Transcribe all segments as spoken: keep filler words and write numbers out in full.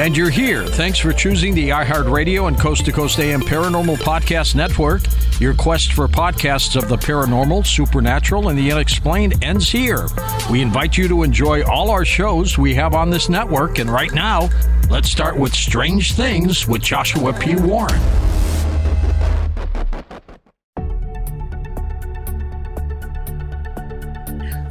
And you're here. Thanks for choosing the iHeartRadio and Coast to Coast A M Paranormal Podcast Network. Your quest for podcasts of the paranormal, supernatural, and the unexplained ends here. We invite you to enjoy all our shows we have on this network. And right now, let's start with Strange Things with Joshua P. Warren.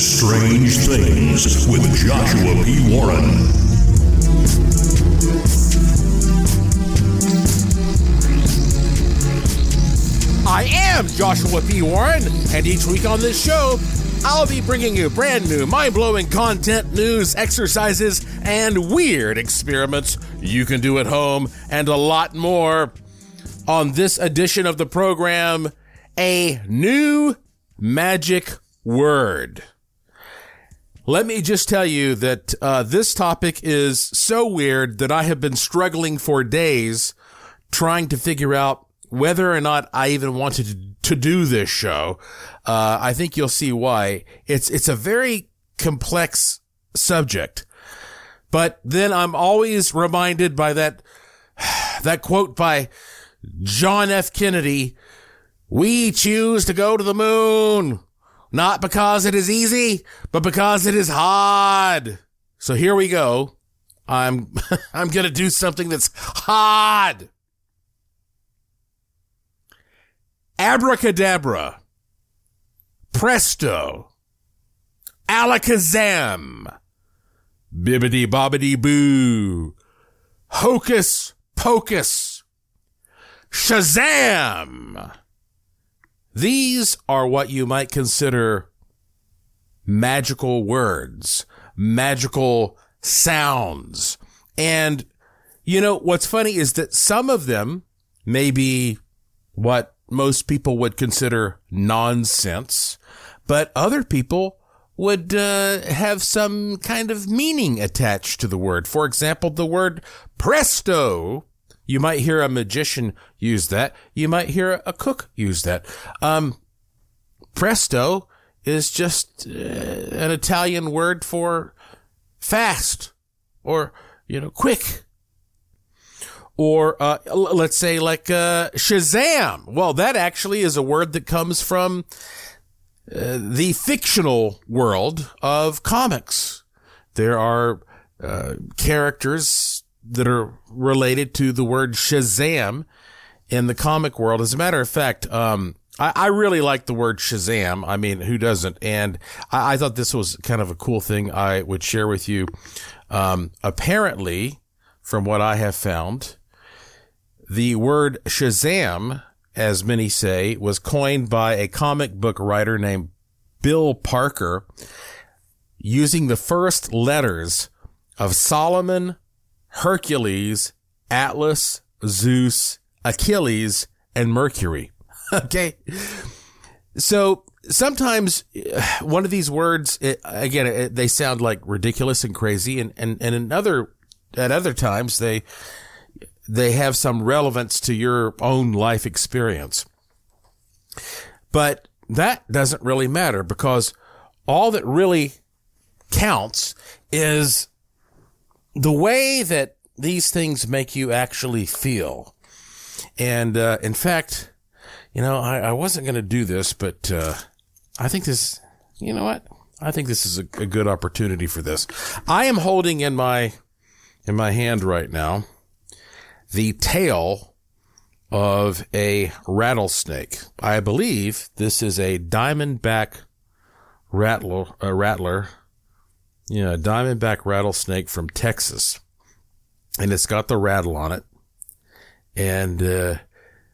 Strange Things with Joshua P. Warren. I am Joshua P. Warren, and each week on this show, I'll be bringing you brand new, mind-blowing content, news, exercises, and weird experiments you can do at home, and a lot more. On this edition of the program, a new magic word. Let me just tell you that uh, this topic is so weird that I have been struggling for days trying to figure out whether or not I even wanted to do this show. Uh, I think you'll see why. It's it's a very complex subject. But then I'm always reminded by that that quote by John F. Kennedy, "We choose to go to the moon. Not because it is easy, but because it is hard." So here we go. I'm I'm going to do something that's hard. Abracadabra. Presto. Alakazam. Bibbidi bobbidi boo. Hocus pocus. Shazam. These are what you might consider magical words, magical sounds. And, you know, what's funny is that some of them may be what most people would consider nonsense, but other people would uh, have some kind of meaning attached to the word. For example, the word presto. You might hear a magician use that. You might hear a cook use that. Um, presto is just uh, an Italian word for fast or, you know, quick. Or uh, let's say like uh, Shazam. Well, that actually is a word that comes from uh, the fictional world of comics. There are uh, characters that are related to the word Shazam in the comic world. As a matter of fact, um, I, I really like the word Shazam. I mean, who doesn't? And I, I thought this was kind of a cool thing I would share with you. Um, apparently, from what I have found, the word Shazam, as many say, was coined by a comic book writer named Bill Parker using the first letters of Solomon, Hercules, Atlas, Zeus, Achilles, and Mercury. Okay. So sometimes one of these words, it, again, it, they sound like ridiculous and crazy. And, and, and another, at other times, they, they have some relevance to your own life experience. But that doesn't really matter, because all that really counts is the way that these things make you actually feel. And, uh, in fact, you know, I, I wasn't going to do this, but, uh, I think this, you know what? I think this is a, a good opportunity for this. I am holding in my, in my hand right now, the tail of a rattlesnake. I believe this is a diamondback rattler, a rattler, you know, a diamondback rattlesnake from Texas. And it's got the rattle on it. And, uh,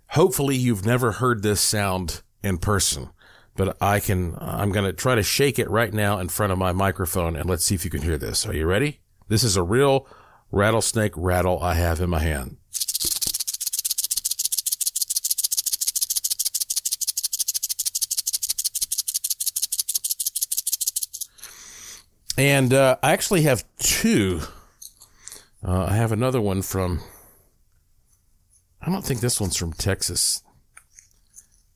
hopefully you've never heard this sound in person, but I can, I'm going to try to shake it right now in front of my microphone, and let's see if you can hear this. Are you ready? This is a real rattlesnake rattle I have in my hand. And, uh, I actually have two. Uh, I have another one from, I don't think this one's from Texas.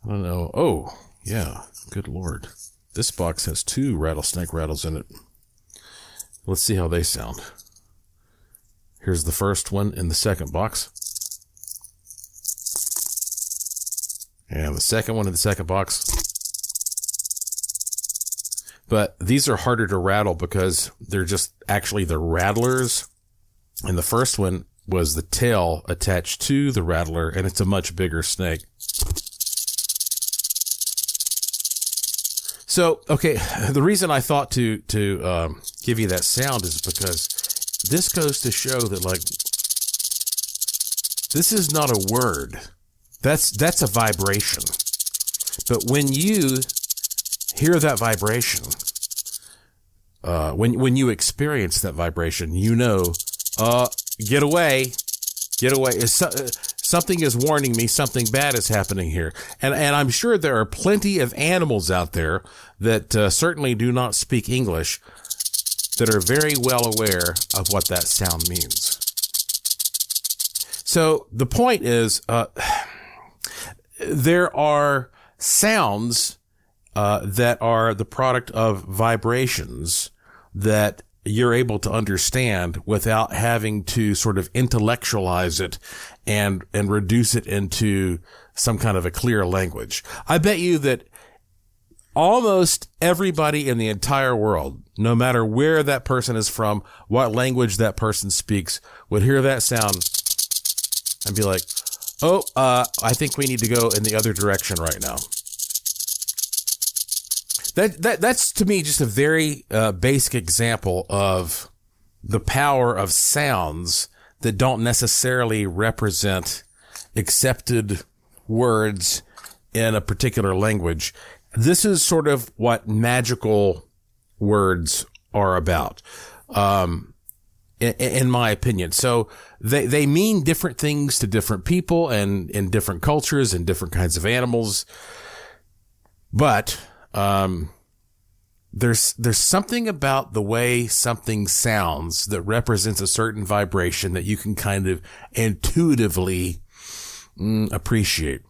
I don't know. Oh, yeah. Good Lord. This box has two rattlesnake rattles in it. Let's see how they sound. Here's the first one in the second box. And the second one in the second box. But these are harder to rattle because they're just actually the rattlers. And the first one was the tail attached to the rattler, and it's a much bigger snake. So, okay, the reason I thought to to um, give you that sound is because this goes to show that, like, this is not a word. That's that's a vibration. But when you hear that vibration, uh, when when you experience that vibration, you know, uh, get away, get away. Is so, uh, something is warning me something bad is happening here. And and I'm sure there are plenty of animals out there that uh, certainly do not speak English that are very well aware of what that sound means. So the point is, uh, there are sounds uh, that are the product of vibrations that you're able to understand without having to sort of intellectualize it and and reduce it into some kind of a clear language. I bet you that almost everybody in the entire world, no matter where that person is from, what language that person speaks, would hear that sound and be like, oh, uh, I think we need to go in the other direction right now. That, that that's to me just a very uh, basic example of the power of sounds that don't necessarily represent accepted words in a particular language. This is sort of what magical words are about, um, in, in my opinion. So they they mean different things to different people and in different cultures and different kinds of animals, but Um, there's, there's something about the way something sounds that represents a certain vibration that you can kind of intuitively mm, appreciate.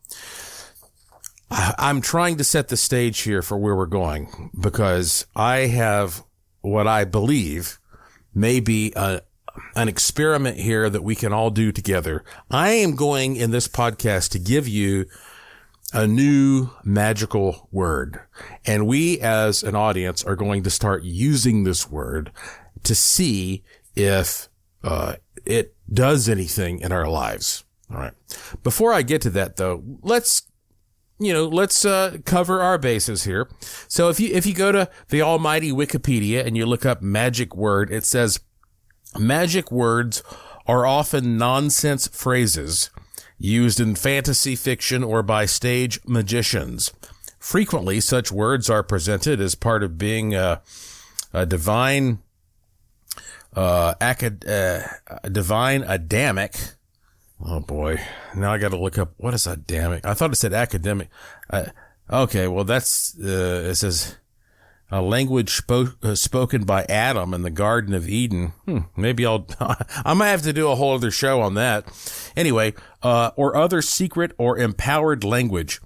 I, I'm trying to set the stage here for where we're going, because I have what I believe may be a, an experiment here that we can all do together. I am going in this podcast to give you a new magical word. And we as an audience are going to start using this word to see if uh, it does anything in our lives. All right. Before I get to that, though, let's, you know, let's uh, cover our bases here. So if you if you go to the almighty Wikipedia and you look up magic word, it says magic words are often nonsense phrases used in fantasy fiction or by stage magicians. Frequently, such words are presented as part of being uh, a divine, uh, acad, uh, a divine Adamic. Oh boy. Now I got to look up. What is Adamic? I thought it said academic. Uh, okay. Well, that's, uh, it says a language spoke, uh, spoken by Adam in the Garden of Eden. Hmm, maybe I'll, I might have to do a whole other show on that. Anyway, uh, or other secret or empowered language.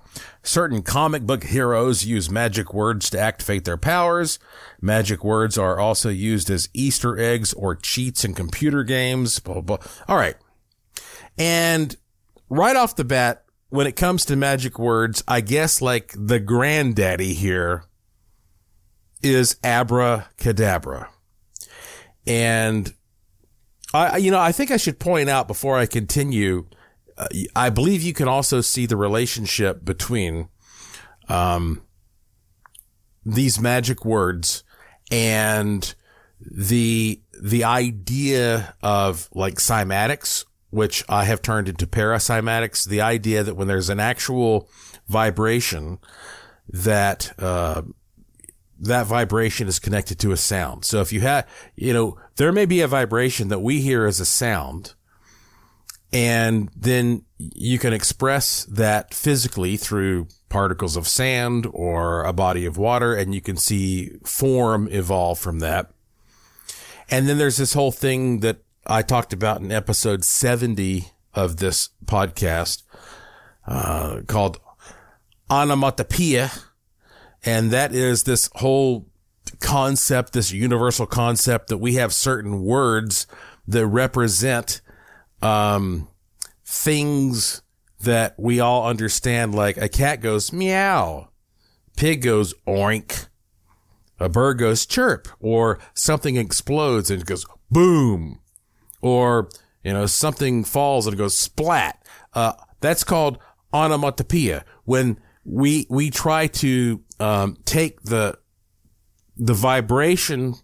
Certain comic book heroes use magic words to activate their powers. Magic words are also used as Easter eggs or cheats in computer games. Blah, blah, blah. All right. And right off the bat, when it comes to magic words, I guess like the granddaddy here is abracadabra. And I, you know, I think I should point out before I continue, uh, I believe you can also see the relationship between, um, these magic words and the, the idea of like cymatics, which I have turned into paracymatics, the idea that when there's an actual vibration, that uh that vibration is connected to a sound. So if you have, you know, there may be a vibration that we hear as a sound, and then you can express that physically through particles of sand or a body of water, and you can see form evolve from that. And then there's this whole thing that I talked about in episode seventy of this podcast, uh, called onomatopoeia. And that is this whole concept, this universal concept that we have certain words that represent, um, things that we all understand. Like a cat goes meow, pig goes oink, a bird goes chirp, or something explodes and it goes boom. Or, you know, something falls and it goes splat. Uh, that's called onomatopoeia. When we, we try to, um, take the, the vibration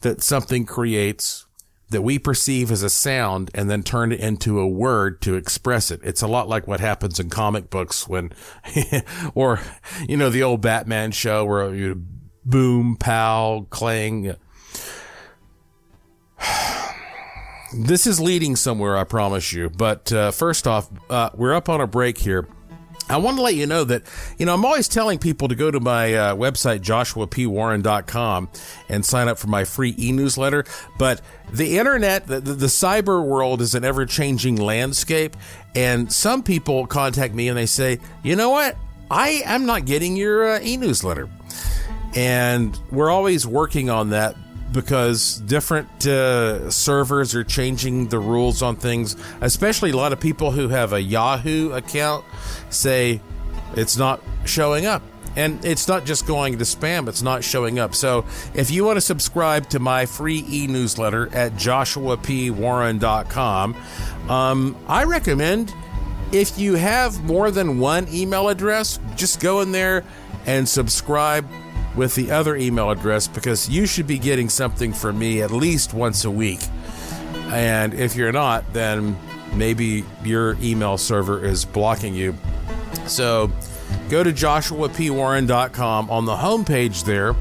that something creates that we perceive as a sound and then turn it into a word to express it. It's a lot like what happens in comic books when, or, you know, the old Batman show where you boom, pow, clang. This is leading somewhere, I promise you. But uh, first off, uh, we're up on a break here. I want to let you know that, you know, I'm always telling people to go to my uh, website, joshua p warren dot com, and sign up for my free e-newsletter. But the internet, the, the cyber world is an ever-changing landscape. And some people contact me and they say, you know what? I am not getting your uh, e-newsletter. And we're always working on that, because different uh, servers are changing the rules on things. Especially a lot of people who have a Yahoo account say it's not showing up. And it's not just going to spam, it's not showing up. So if you want to subscribe to my free e-newsletter at joshua p warren dot com, um, I recommend if you have more than one email address, just go in there and subscribe with the other email address, because you should be getting something from me at least once a week. And if you're not, then maybe your email server is blocking you. So go to joshua p warren dot com. On the homepage there,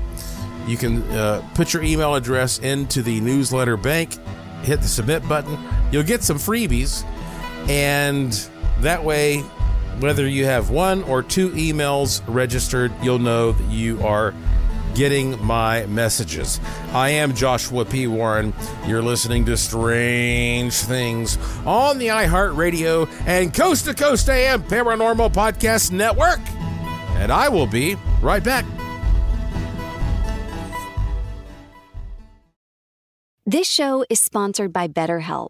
you can uh, put your email address into the newsletter bank, hit the submit button. You'll get some freebies. And that way, whether you have one or two emails registered, you'll know that you are getting my messages. I am Joshua P. Warren. You're listening to Strange Things on the iHeartRadio and Coast to Coast A M Paranormal Podcast Network. And I will be right back. This show is sponsored by BetterHelp.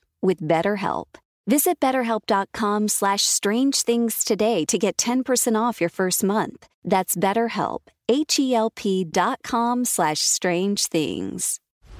with BetterHelp. Visit BetterHelp.com slash strange things today to get ten percent off your first month. That's BetterHelp, H-E-L-P dot com slash strange things.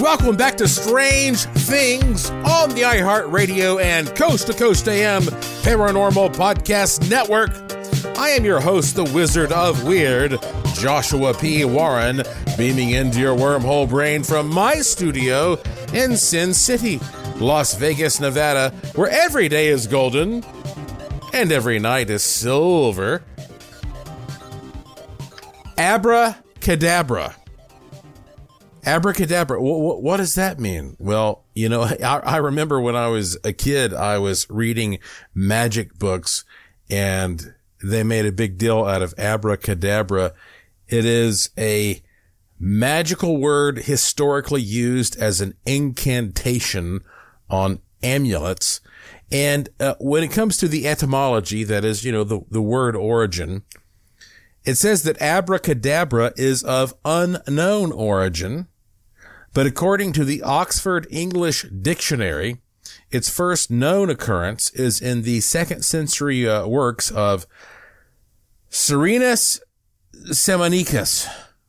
Welcome back to Strange Things on the iHeartRadio and Coast to Coast A M Paranormal Podcast Network. I am your host, the Wizard of Weird, Joshua P. Warren, beaming into your wormhole brain from my studio in Sin City, Las Vegas, Nevada, where every day is golden and every night is silver. Abracadabra. Abracadabra. What, what does that mean? Well, you know, I, I remember when I was a kid, I was reading magic books and they made a big deal out of abracadabra. It is a magical word historically used as an incantation on amulets. And uh, when it comes to the etymology, that is, you know, the, the word origin, it says that abracadabra is of unknown origin. But according to the Oxford English Dictionary, its first known occurrence is in the second century uh, works of Serenus Samonicus.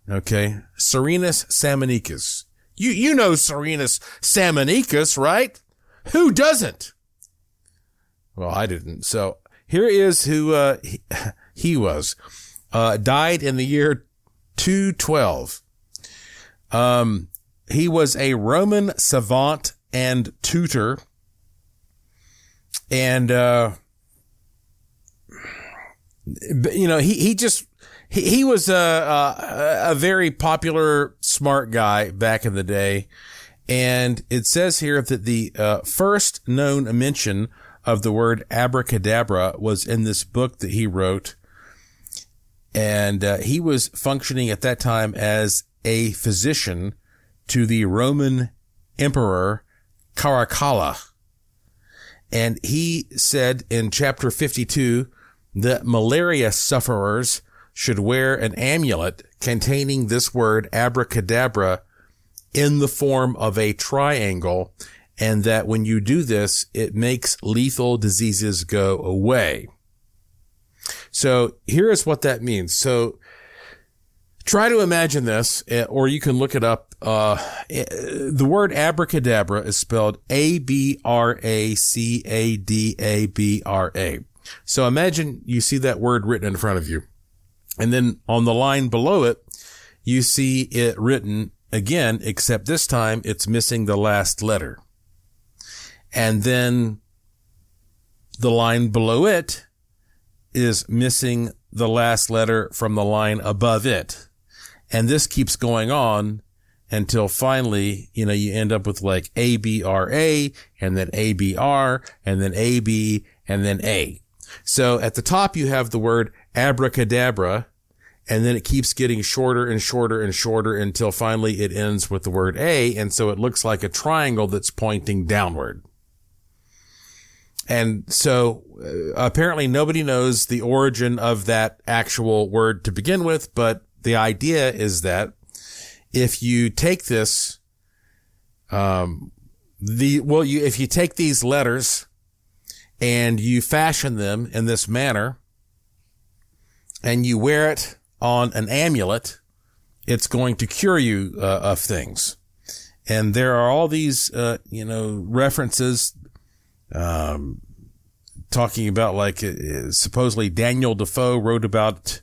Okay, Serenus Samonicus. You you know Serenus Samonicus, right? Who doesn't? Well, I didn't. So here is who uh, he, he was. Uh, died in the year two twelve. Um. He was a Roman savant and tutor. And, uh, you know, he, he just, he, he was a, a, a very popular, smart guy back in the day. And it says here that the uh, first known mention of the word abracadabra was in this book that he wrote. And uh, he was functioning at that time as a physician to the Roman emperor Caracalla. And he said in chapter fifty-two that malaria sufferers should wear an amulet containing this word abracadabra in the form of a triangle, and that when you do this, it makes lethal diseases go away. So here is what that means. So Try to imagine this, or you can look it up. Uh, the word abracadabra is spelled A B R A C A D A B R A. So imagine you see that word written in front of you. And then on the line below it, you see it written again, except this time it's missing the last letter. And then the line below it is missing the last letter from the line above it. And this keeps going on until finally, you know, you end up with like A B R A and then A B R and then A B and then A. So at the top, you have the word abracadabra, and then it keeps getting shorter and shorter and shorter until finally it ends with the word A. And so it looks like a triangle that's pointing downward. And so uh, apparently nobody knows the origin of that actual word to begin with, but the idea is that if you take this, um, the, well, you, if you take these letters and you fashion them in this manner and you wear it on an amulet, it's going to cure you uh, of things. And there are all these, uh, you know, references, um, talking about like uh, supposedly Daniel Defoe wrote about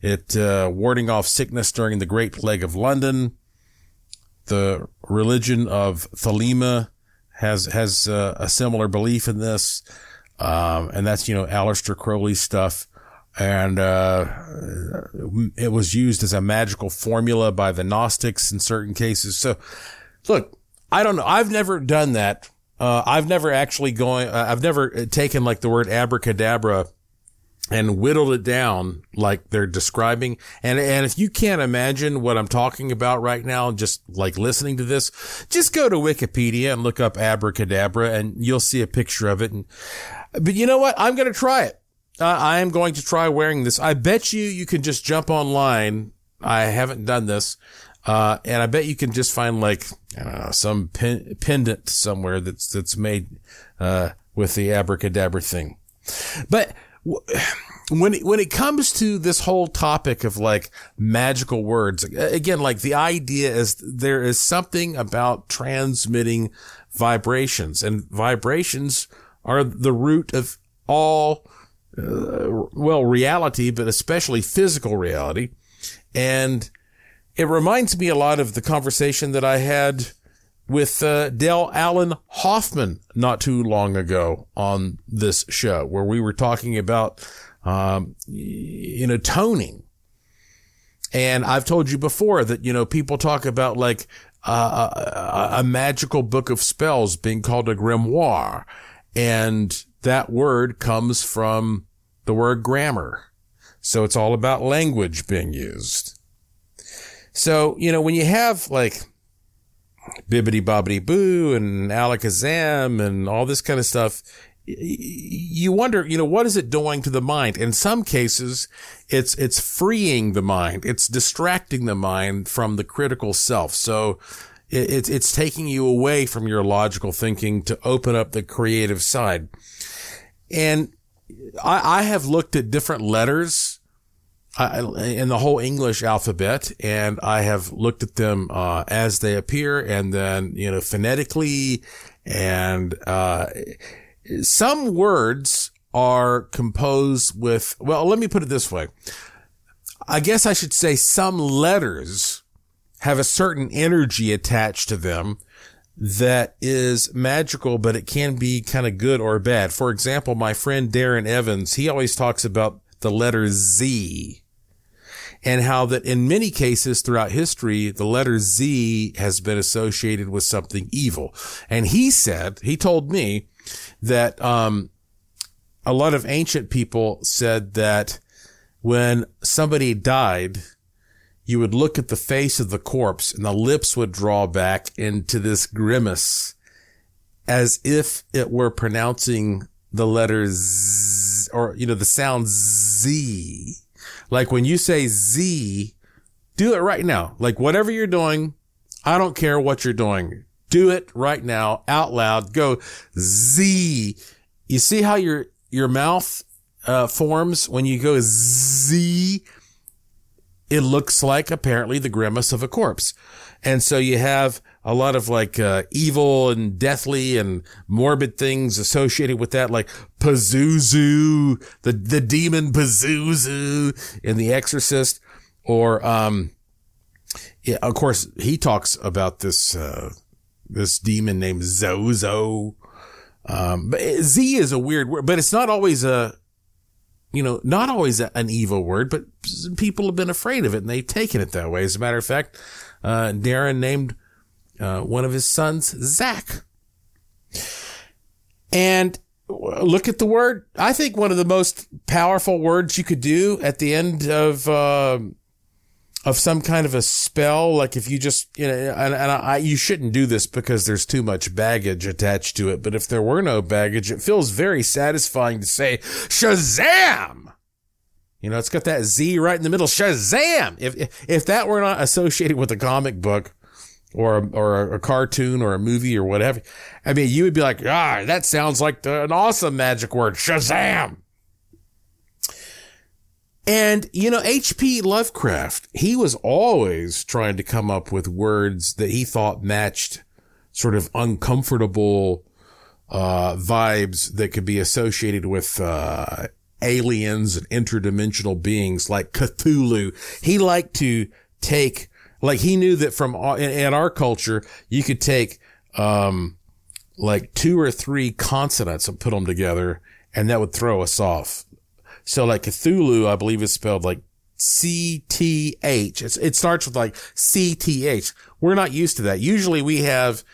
it, uh, warding off sickness during the Great Plague of London. The religion of Thelema has, has uh, a similar belief in this. Um, and that's, you know, Aleister Crowley stuff. And, uh, it was used as a magical formula by the Gnostics in certain cases. So look, I don't know. I've never done that. Uh, I've never actually going, uh, I've never taken like the word abracadabra and whittled it down like they're describing. And, and if you can't imagine what I'm talking about right now, just like listening to this, just go to Wikipedia and look up abracadabra and you'll see a picture of it. And, but you know what? I'm going to try it. Uh, I am going to try wearing this. I bet you, you can just jump online. I haven't done this. Uh, and I bet you can just find like, I don't know, some pen, pendant somewhere that's, that's made, uh, with the abracadabra thing. But w- when, it, when it comes to this whole topic of like magical words, again, like the idea is there is something about transmitting vibrations, and vibrations are the root of all, uh, well, reality, but especially physical reality. And it reminds me a lot of the conversation that I had with uh, Dell Allen Hoffman not too long ago on this show, where we were talking about, um, you know, toning. And I've told you before that, you know, people talk about like uh, a, a magical book of spells being called a grimoire. And that word comes from the word grammar. So it's all about language being used. So, you know, when you have like bibbidi bobbidi boo and alakazam and all this kind of stuff, you wonder, you know, what is it doing to the mind? In some cases, it's, it's freeing the mind. It's distracting the mind from the critical self. So it's, it's taking you away from your logical thinking to open up the creative side. And I, I have looked at different letters I, in the whole English alphabet, and I have looked at them uh as they appear, and then, you know, phonetically, and uh some words are composed with, well, let me put it this way. I guess I should say some letters have a certain energy attached to them that is magical, but it can be kind of good or bad. For example, my friend Darren Evans, he always talks about the letter Z, and how that in many cases throughout history, the letter Z has been associated with something evil. And he said, he told me that um, a lot of ancient people said that when somebody died, you would look at the face of the corpse and the lips would draw back into this grimace as if it were pronouncing the letter Z, or, you know, the sound Z. Like when you say Z, do it right now. Like whatever you're doing, I don't care what you're doing. Do it right now out loud. Go Z. You see how your, your mouth, uh, forms when you go Z? it looks like apparently the grimace of a corpse. And so you have a lot of like uh, evil and deathly and morbid things associated with that, like Pazuzu, the the demon Pazuzu in The Exorcist, or um, yeah, of course he talks about this uh, this demon named Zozo. Um, but Z is a weird word, but it's not always a, you know, not always a, an evil word, but people have been afraid of it and they've taken it that way. As a matter of fact, uh, Darren named. Uh, one of his sons, Zach. And look at the word. I think one of the most powerful words you could do at the end of uh, of some kind of a spell, like if you just, you know, and, and I, you shouldn't do this because there's too much baggage attached to it. But if there were no baggage, it feels very satisfying to say, Shazam! You know, it's got that Z right in the middle. Shazam! If if, if that were not associated with a comic book, or or a cartoon or a movie or whatever, I mean, you would be like, ah, that sounds like the, an awesome magic word, Shazam. And, you know, H P. Lovecraft, he was always trying to come up with words that he thought matched sort of uncomfortable uh, vibes that could be associated with uh, aliens and interdimensional beings like Cthulhu. He liked to take... Like he knew that from in our culture, you could take um, like two or three consonants and put them together, and that would throw us off. So like Cthulhu, I believe is spelled like C T H. It's, it starts with like C T H. We're not used to that. Usually we have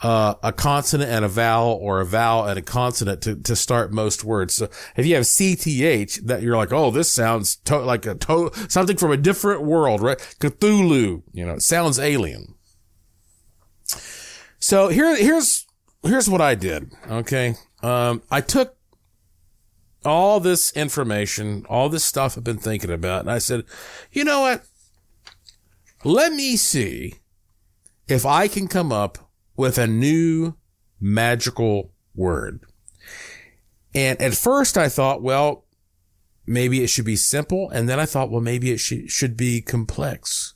uh, a consonant and a vowel, or a vowel and a consonant to, to start most words. So if you have C T H, that you're like, oh, this sounds to- like a to- something from a different world, right? Cthulhu, you know, it sounds alien. So here, here's, here's what I did. Okay. Um, I took all this information, all this stuff I've been thinking about, and I said, you know what? Let me see if I can come up with a new magical word. And at first I thought, well, maybe it should be simple. And then I thought, well, maybe it should, should be complex.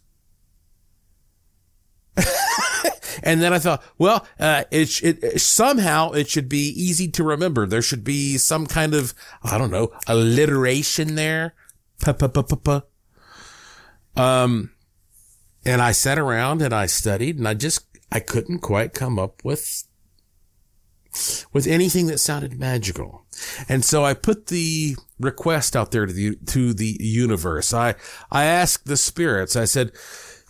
And then I thought, well, uh, it, it somehow it should be easy to remember. There should be some kind of, I don't know, alliteration there. Pa, pa, pa, pa, pa. Um, and I sat around and I studied and I just I couldn't quite come up with with anything that sounded magical. And so I put the request out there to the to the universe. I I asked the spirits. I said,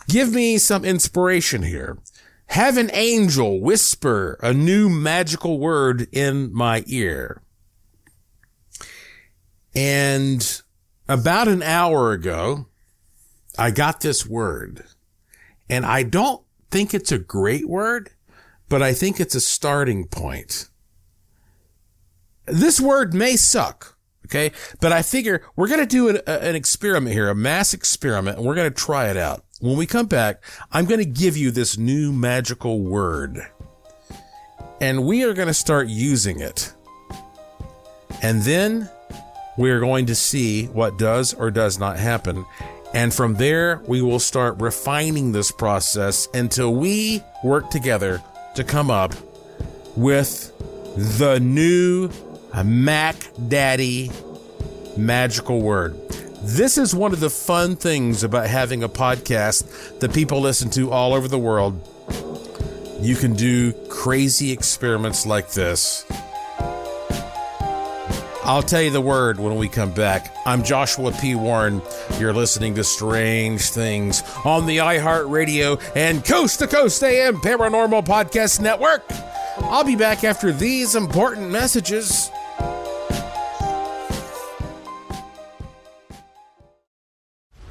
"Give me some inspiration here. Have an angel whisper a new magical word in my ear." And about an hour ago, I got this word. And I don't I think it's a great word, but I think it's a starting point. This word may suck, okay? But I figure we're going to do an, an experiment here, a mass experiment, and we're going to try it out. When we come back, I'm going to give you this new magical word, and we are going to start using it. And then we're going to see what does or does not happen. And from there, we will start refining this process until we work together to come up with the new Mac Daddy magical word. This is one of the fun things about having a podcast that people listen to all over the world. You can do crazy experiments like this. I'll tell you the word when we come back. I'm Joshua P. Warren. You're listening to Strange Things on the iHeartRadio and Coast to Coast A M Paranormal Podcast Network. I'll be back after these important messages.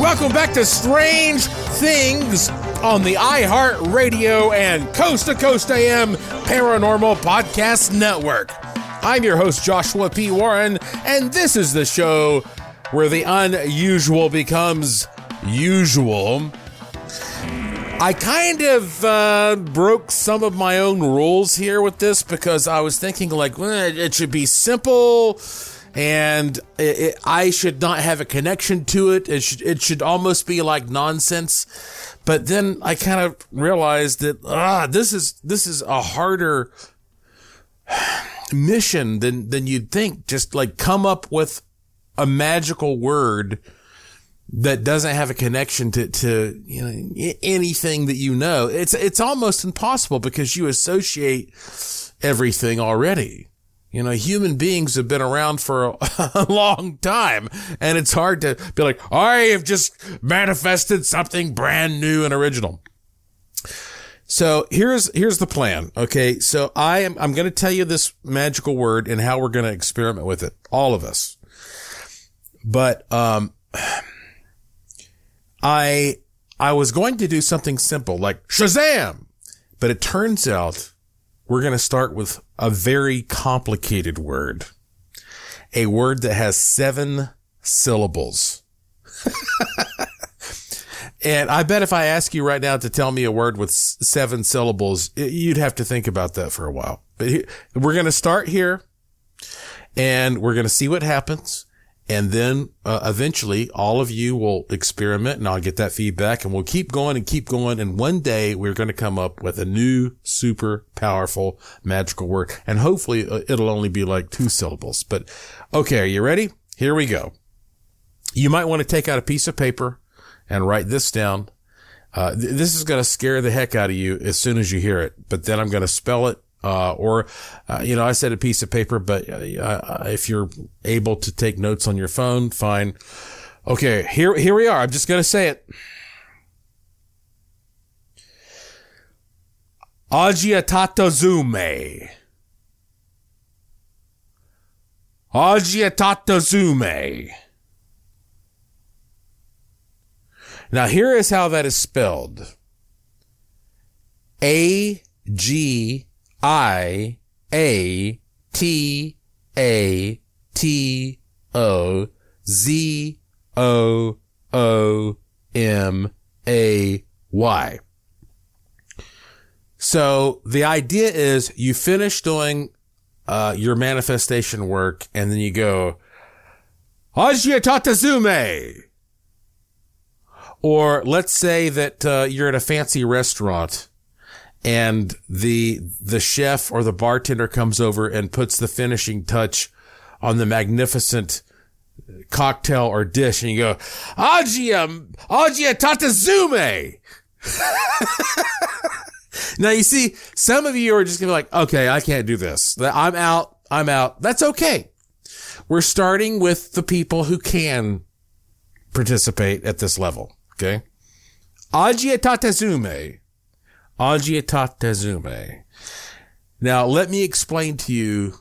Welcome back to Strange Things on the iHeartRadio and Coast to Coast A M Paranormal Podcast Network. I'm your host, Joshua P. Warren, and this is the show where the unusual becomes usual. I kind of uh, broke some of my own rules here with this because I was thinking, like, well, it should be simple and it, it, I should not have a connection to it. It should, it should almost be like nonsense. But then I kind of realized that ah, this is this is a harder mission than than you'd think. Just like come up with a magical word that doesn't have a connection to to you know anything that you know. It's it's almost impossible because you associate everything already. You know, human beings have been around for a, a long time, and it's hard to be like, I have just manifested something brand new and original. So here's here's the plan. Okay, so I am I'm going to tell you this magical word and how we're going to experiment with it, all of us. But um, I I was going to do something simple like Shazam, but it turns out we're going to start with a very complicated word, a word that has seven syllables. And I bet if I ask you right now to tell me a word with seven syllables, you'd have to think about that for a while. But we're going to start here and we're going to see what happens. And then uh, eventually all of you will experiment and I'll get that feedback and we'll keep going and keep going. And one day we're going to come up with a new, super powerful, magical word. And hopefully it'll only be like two syllables. But okay, are you ready? Here we go. You might want to take out a piece of paper and write this down. Uh, th- this is going to scare the heck out of you as soon as you hear it, but then I'm going to spell it. Uh, or, uh, you know, I said a piece of paper, but uh, if you're able to take notes on your phone, fine. Okay, here, here we are. I'm just going to say it. Agitatozume. Agitatozume. Now, here is how that is spelled. A G I A T A T O Z O O M A Y. So the idea is you finish doing uh, your manifestation work, and then you go, Agitatazume. Or let's say that uh, you're at a fancy restaurant, and the the chef or the bartender comes over and puts the finishing touch on the magnificent cocktail or dish, and you go, Agitatazume. Now, you see, some of you are just going to be like, okay, I can't do this. I'm out. I'm out. That's okay. We're starting with the people who can participate at this level. Okay. Agitatazume. Agitatazume. Now, let me explain to you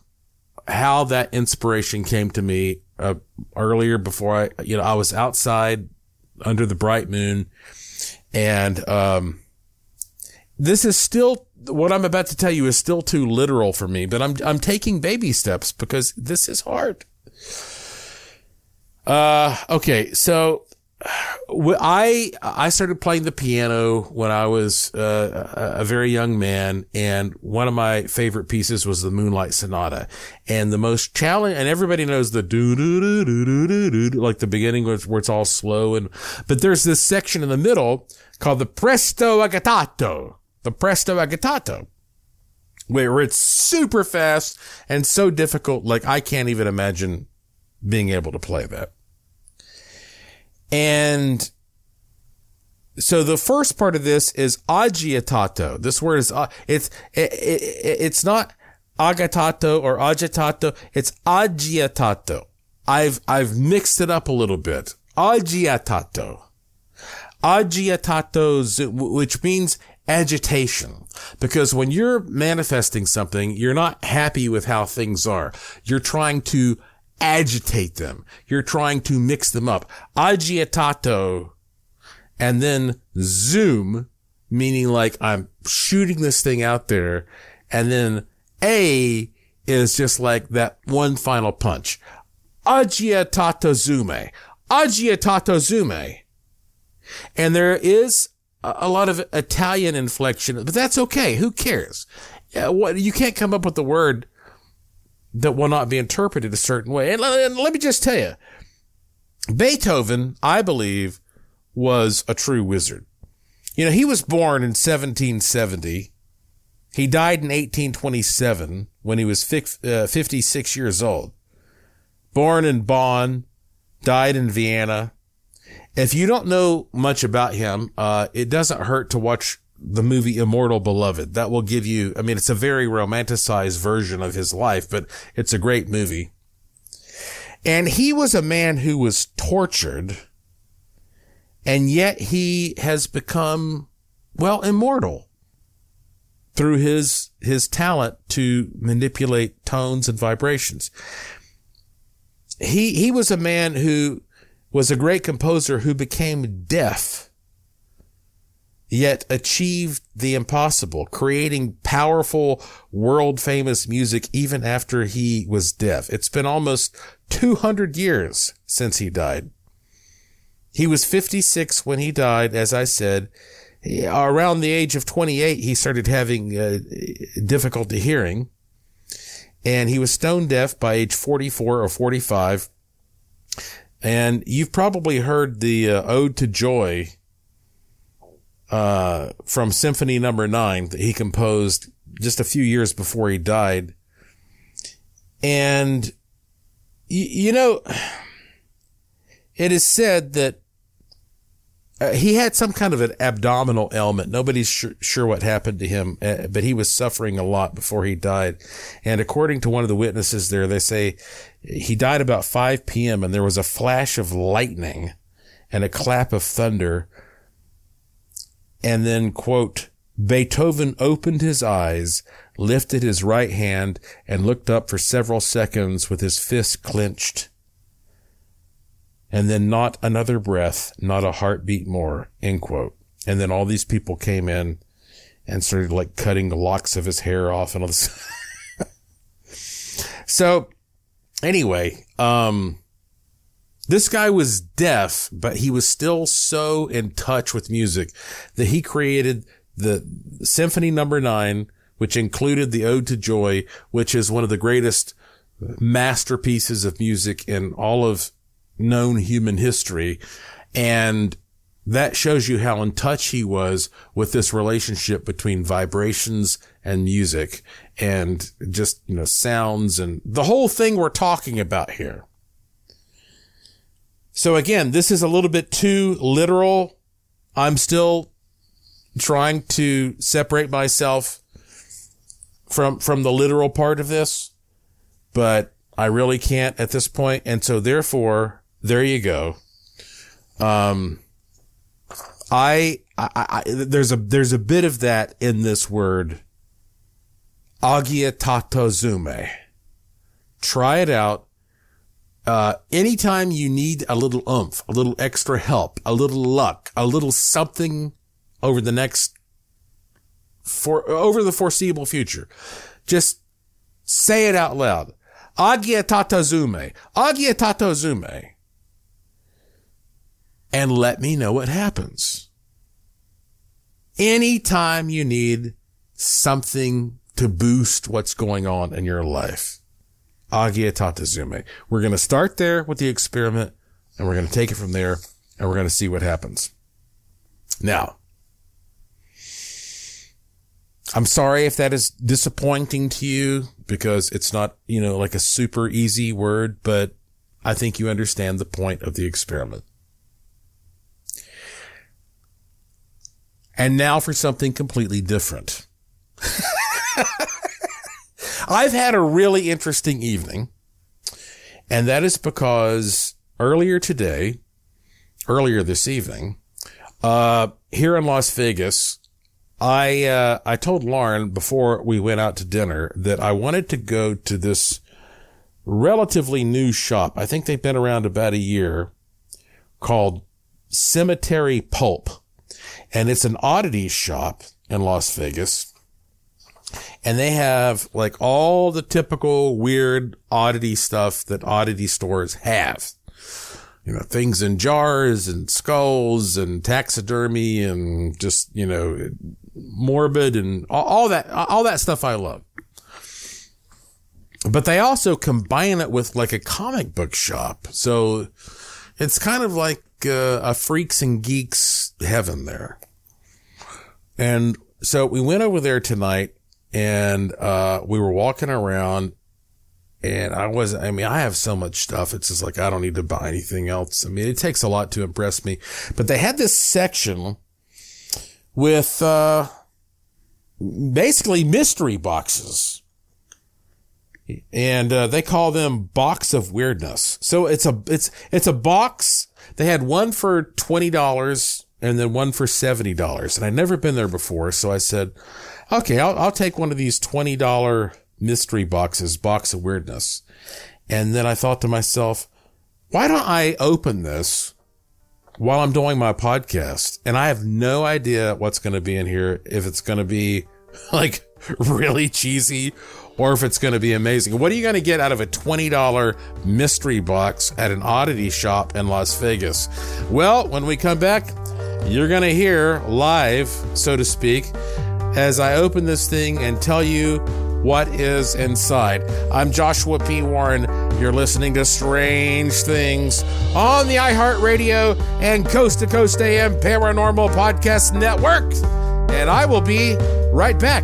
how that inspiration came to me uh, earlier before I, you know, I was outside under the bright moon, and, um, this is still, what I'm about to tell you is still too literal for me, but I'm I'm taking baby steps because this is hard. Uh, okay, so I I started playing the piano when I was uh, a very young man, and one of my favorite pieces was the Moonlight Sonata, and the most challenging. And everybody knows the do do do do do do, like the beginning where it's all slow, and but there's this section in the middle called the Presto Agitato. The Presto Agitato, where it's super fast and so difficult, like I can't even imagine being able to play that. And so the first part of this is agitato. This word is, it's, it, it, it's not agitato or agitato. It's agitato. I've, I've mixed it up a little bit. Agitato. Agitato, which means agitation, because when you're manifesting something, you're not happy with how things are. You're trying to agitate them. You're trying to mix them up. Agitato, and then zoom, meaning like I'm shooting this thing out there. And then A is just like that one final punch. Agitato zume. Agitato zume. And there is a lot of Italian inflection, but that's okay. Who cares? What, you can't come up with a word that will not be interpreted a certain way. And let, and let me just tell you, Beethoven, I believe, was a true wizard. You know, he was born in seventeen seventy. He died in eighteen twenty-seven when he was fifty-six years old. Born in Bonn, died in Vienna. If you don't know much about him, uh, it doesn't hurt to watch the movie Immortal Beloved. That will give you, I mean, it's a very romanticized version of his life, but it's a great movie. And he was a man who was tortured, and yet he has become, well, immortal through his, his talent to manipulate tones and vibrations. He, he was a man who was a great composer who became deaf, yet achieved the impossible, creating powerful, world-famous music even after he was deaf. It's been almost two hundred years since he died. He was fifty-six when he died, as I said. Around the age of twenty-eight, he started having uh, difficulty hearing, and he was stone deaf by age forty-four or forty-five. And you've probably heard the uh, Ode to Joy uh, from Symphony number nine that he composed just a few years before he died. And, y- you know, it is said that uh, he had some kind of an abdominal ailment. Nobody's sh- sure what happened to him, uh, but he was suffering a lot before he died. And according to one of the witnesses there, they say he died about five p.m. and there was a flash of lightning and a clap of thunder. And then, quote, Beethoven opened his eyes, lifted his right hand, and looked up for several seconds with his fist clenched. and then not another breath, not a heartbeat more, end quote. And then all these people came in and started like cutting the locks of his hair off and all this. So anyway, um, this guy was deaf, but he was still so in touch with music that he created the Symphony number nine, which included the Ode to Joy, which is one of the greatest masterpieces of music in all of known human history. And that shows you how in touch he was with this relationship between vibrations and music and just, you know, sounds and the whole thing we're talking about here. So again, this is a little bit too literal. I'm still trying to separate myself from from the literal part of this, but I really can't at this point. And so therefore, there you go. Um, I, I, I there's a there's a bit of that in this word, agitatozume. Try it out. Uh, anytime you need a little oomph, a little extra help, a little luck, a little something over the next for over the foreseeable future, just say it out loud. Agitatozume, agitatozume, and let me know what happens. Anytime you need something to boost what's going on in your life. Agitatozume. We're going to start there with the experiment, and we're going to take it from there, and we're going to see what happens. Now, I'm sorry if that is disappointing to you, because it's not, you know, like a super easy word, but I think you understand the point of the experiment. And now for something completely different. I've had a really interesting evening, and that is because earlier today, earlier this evening, uh, here in Las Vegas, I, uh, I told Lauren before we went out to dinner that I wanted to go to this relatively new shop. I think they've been around about a year, called Cemetery Pulp, and it's an oddities shop in Las Vegas. And they have like all the typical weird oddity stuff that oddity stores have, you know, things in jars and skulls and taxidermy and just, you know, morbid and all that, all that stuff I love. But they also combine it with like a comic book shop. So it's kind of like uh, a freaks and geeks heaven there. And so we went over there tonight. And, uh, we were walking around and I wasn't, I mean, I have so much stuff. It's just like, I don't need to buy anything else. I mean, it takes a lot to impress me, but they had this section with, uh, basically mystery boxes, and, uh, they call them box of weirdness. So it's a, it's, it's a box. They had one for twenty dollars and then one for seventy dollars. And I'd never been there before. So I said, okay, I'll, I'll take one of these twenty dollars mystery boxes, box of weirdness. And then I thought to myself, why don't I open this while I'm doing my podcast? And I have no idea what's going to be in here, if it's going to be like really cheesy or if it's going to be amazing. What are you going to get out of a twenty dollars mystery box at an oddity shop in Las Vegas? Well, when we come back, you're going to hear live, so to speak, as I open this thing and tell you what is inside. I'm Joshua P. Warren. You're listening to Strange Things on the iHeartRadio and Coast to Coast A M Paranormal Podcast Network. And I will be right back.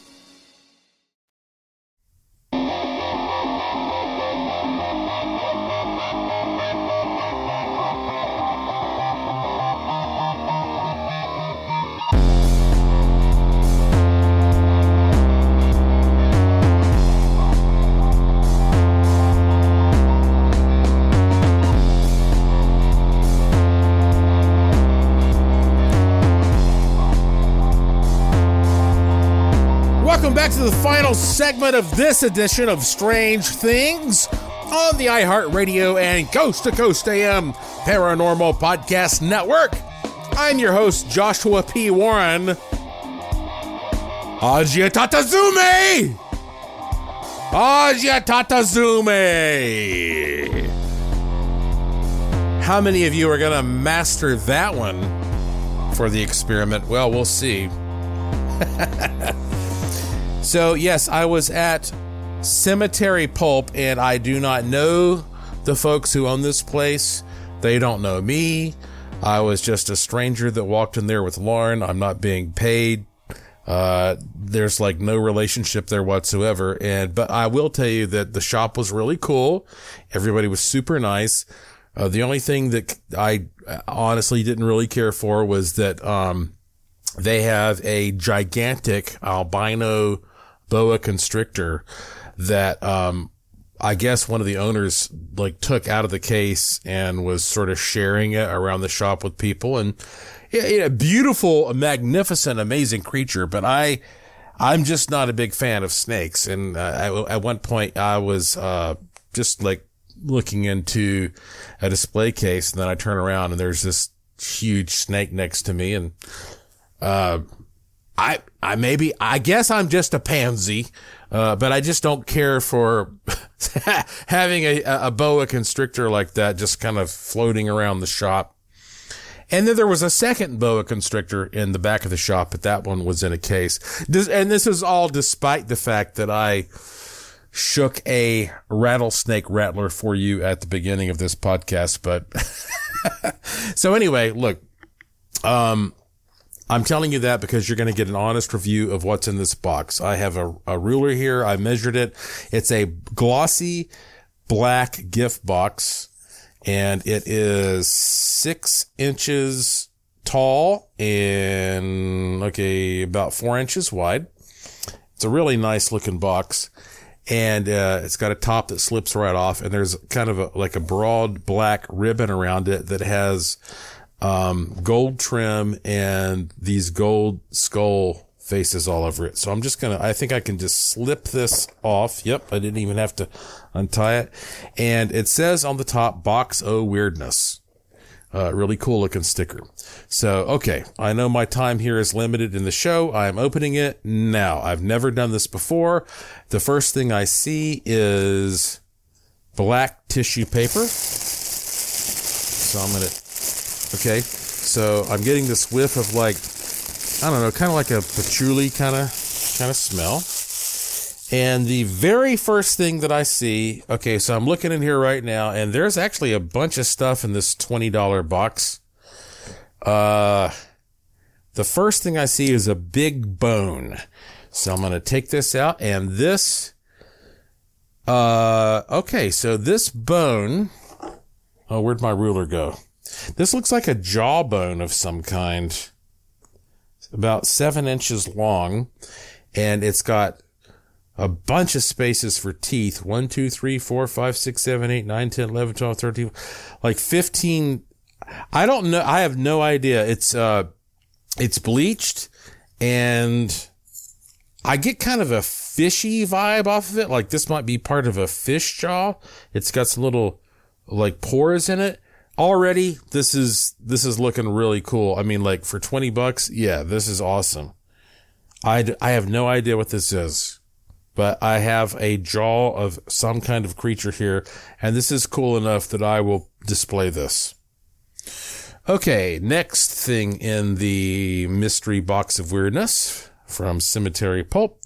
Welcome back to the final segment of this edition of Strange Things on the iHeartRadio and Coast to Coast A M Paranormal Podcast Network. I'm your host, Joshua P. Warren. Agitatazume! Agitatazume! How many of you are going to master that one for the experiment? Well, we'll see. So, yes, I was at Cemetery Pulp, and I do not know the folks who own this place. They don't know me. I was just a stranger that walked in there with Lauren. I'm not being paid. Uh, there's, like, no relationship there whatsoever. And but I will tell you that the shop was really cool. Everybody was super nice. Uh, the only thing that I honestly didn't really care for was that um, they have a gigantic albino boa constrictor that um I guess one of the owners like took out of the case and was sort of sharing it around the shop with people, and yeah, beautiful, magnificent, amazing creature, but I I'm just not a big fan of snakes, and uh, I, at one point I was uh just like looking into a display case, and then I turn around and there's this huge snake next to me, and uh I, I maybe, I guess I'm just a pansy, uh, but I just don't care for having a, a boa constrictor like that just kind of floating around the shop. And then there was a second boa constrictor in the back of the shop, but that one was in a case. This, and this is all despite the fact that I shook a rattlesnake rattler for you at the beginning of this podcast. But so anyway, look, um, I'm telling you that because you're going to get an honest review of what's in this box. I have a, a ruler here. I measured it. It's a glossy black gift box, and it is six inches tall and, okay, about four inches wide. It's a really nice looking box, and uh, it's got a top that slips right off, and there's kind of a, like a broad black ribbon around it that has Um, gold trim and these gold skull faces all over it. So I'm just going to, I think I can just slip this off. Yep. I didn't even have to untie it. And it says on the top, Box O Weirdness. Uh, really cool looking sticker. So, okay. I know my time here is limited in the show. I am opening it now. I've never done this before. The first thing I see is black tissue paper. So I'm going to, okay. So I'm getting this whiff of like, I don't know, kind of like a patchouli kind of kind of smell. And the very first thing that I see, okay, so I'm looking in here right now, and there's actually a bunch of stuff in this twenty dollar box. Uh, the first thing I see is a big bone. So I'm going to take this out, and this, uh, okay, so this bone, oh, where'd my ruler go? This looks like a jawbone of some kind, about seven inches long, and it's got a bunch of spaces for teeth. One, two, three, four, five, six, seven, eight, nine, ten, eleven, twelve, thirteen, like fifteen. I don't know. I have no idea. It's, uh, it's bleached, and I get kind of a fishy vibe off of it. Like this might be part of a fish jaw. It's got some little like pores in it. Already, this is, this is looking really cool. I mean, like for twenty bucks. Yeah, this is awesome. I, I have no idea what this is, but I have a jaw of some kind of creature here. And this is cool enough that I will display this. Okay. Next thing in the mystery box of weirdness from Cemetery Pulp.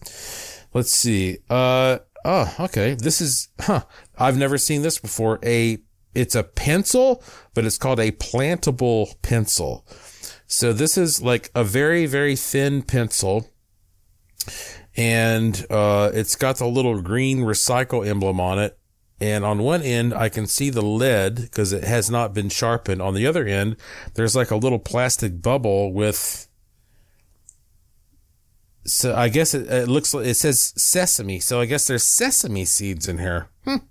Let's see. Uh, oh, okay. This is, huh. I've never seen this before. A, It's a pencil, but it's called a plantable pencil. So this is like a very, very thin pencil. And uh it's got the little green recycle emblem on it. And on one end, I can see the lead because it has not been sharpened. On the other end, there's like a little plastic bubble with... So I guess it, it looks like it says sesame. So I guess there's sesame seeds in here. Hmm.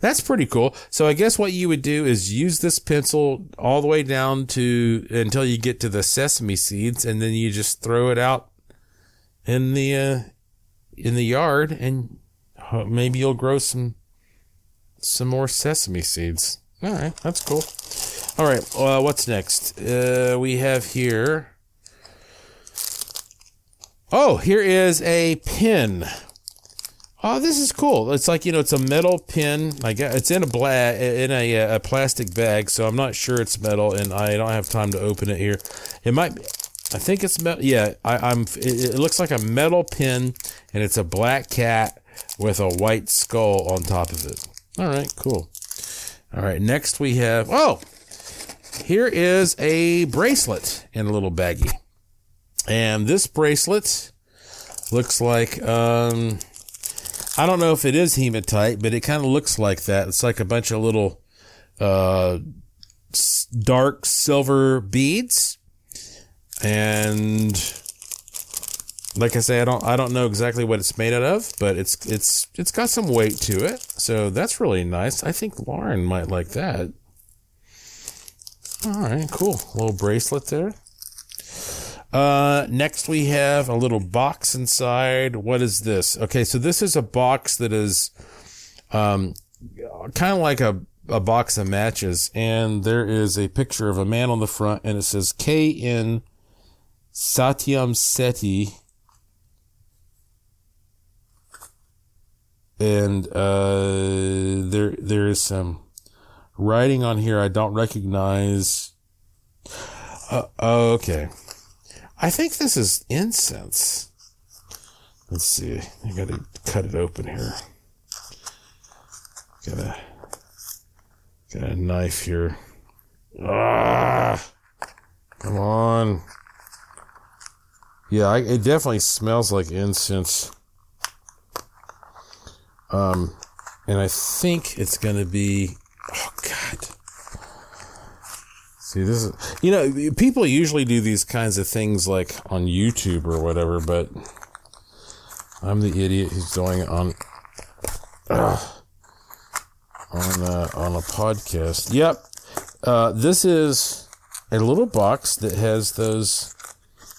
That's pretty cool. So I guess what you would do is use this pencil all the way down to until you get to the sesame seeds, and then you just throw it out in the uh, in the yard, and maybe you'll grow some some more sesame seeds. All right, that's cool. All right, uh, what's next? Uh, we have here. Oh, here is a pin. Oh, this is cool. It's like, you know, it's a metal pin. I guess it's in a bla- in a, a plastic bag, so I'm not sure it's metal, and I don't have time to open it here. It might be, I think it's metal. Yeah, I, I'm. It, it looks like a metal pin, and it's a black cat with a white skull on top of it. All right, cool. All right, next we have, oh, here is a bracelet in a little baggie. And this bracelet looks like, um... I don't know if it is hematite, but it kind of looks like that. It's like a bunch of little uh dark silver beads. And like I say, I don't I don't know exactly what it's made out of, but it's it's it's got some weight to it. So that's really nice. I think Lauren might like that. All right, cool. A little bracelet there. Uh, next we have a little box inside. What is this? Okay. So this is a box that is, um, kind of like a, a box of matches. And there is a picture of a man on the front, and it says K N Satyam Sethi. And, uh, there, there is some writing on here I don't recognize. Uh, okay. I think this is incense. Let's see. I gotta cut it open here. Got a, got a knife here. Ah, come on. Yeah, I, it definitely smells like incense. Um, and I think it's gonna be. Oh God. See, this is, you know, people usually do these kinds of things like on YouTube or whatever, but I'm the idiot who's doing it on uh, on a, on a podcast. Yep, uh, this is a little box that has those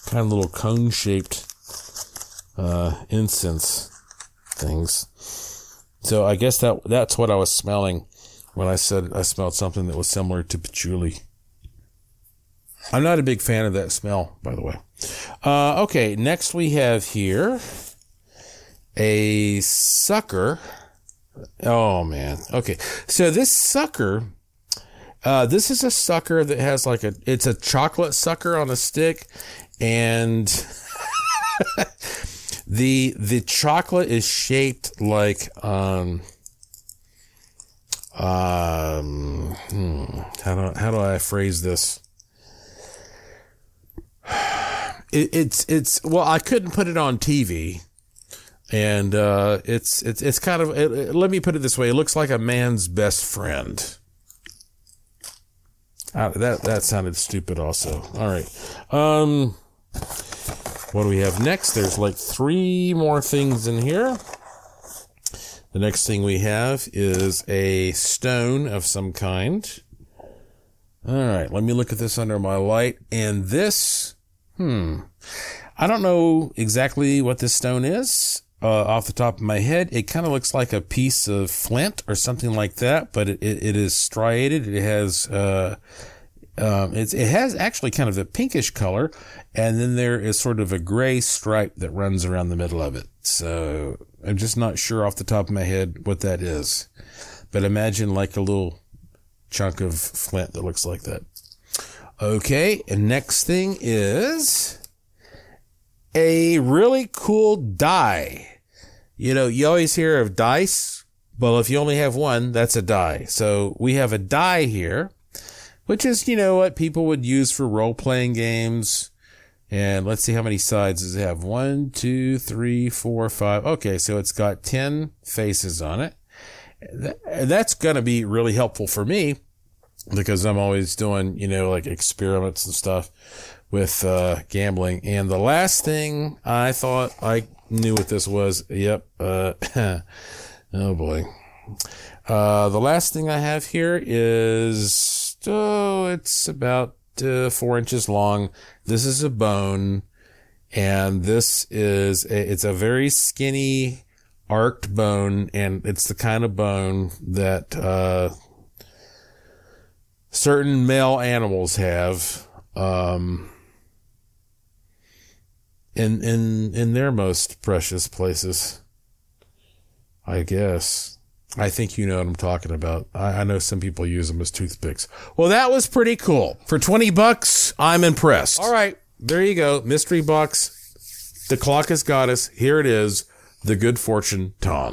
kind of little cone shaped uh, incense things. So I guess that that's what I was smelling when I said I smelled something that was similar to patchouli. I'm not a big fan of that smell, by the way. Uh, okay, next we have here a sucker. Oh, man. Okay, so this sucker, uh, this is a sucker that has like a, it's a chocolate sucker on a stick, and the the chocolate is shaped like, um, um, hmm, how do, how do I phrase this? It, it's, it's, well, I couldn't put it on T V. And uh, it's it's it's kind of it, it, let me put it this way: it looks like a man's best friend. Uh, that that sounded stupid. Also, all right. Um, what do we have next? There's like three more things in here. The next thing we have is a stone of some kind. All right, let me look at this under my light, and this, hmm, I don't know exactly what this stone is. Uh, off the top of my head, it kind of looks like a piece of flint or something like that, but it, it, it is striated. It has, uh, um, it's, it has actually kind of a pinkish color, and then there is sort of a gray stripe that runs around the middle of it. So I'm just not sure off the top of my head what that is, but imagine like a little chunk of flint that looks like that. Okay. And next thing is a really cool die. You know, you always hear of dice. Well, if you only have one, that's a die. So we have a die here, which is, you know, what people would use for role-playing games. And let's see how many sides does it have. One, two, three, four, five. Okay, so it's got ten faces on it. That's going to be really helpful for me because I'm always doing, you know, like experiments and stuff with uh, gambling. And the last thing I thought I knew what this was. Yep. Uh, oh, boy. Uh, the last thing I have here is, oh, it's about uh, four inches long. This is a bone. And this is, a, it's a very skinny, arched bone. And it's the kind of bone that uh, certain male animals have. Um, In, in, in their most precious places, I guess. I think you know what I'm talking about. I, I know some people use them as toothpicks. Well, that was pretty cool. For twenty bucks, I'm impressed. All right. There you go. Mystery box. The clock has got us. Here it is. The Good Fortune Tom.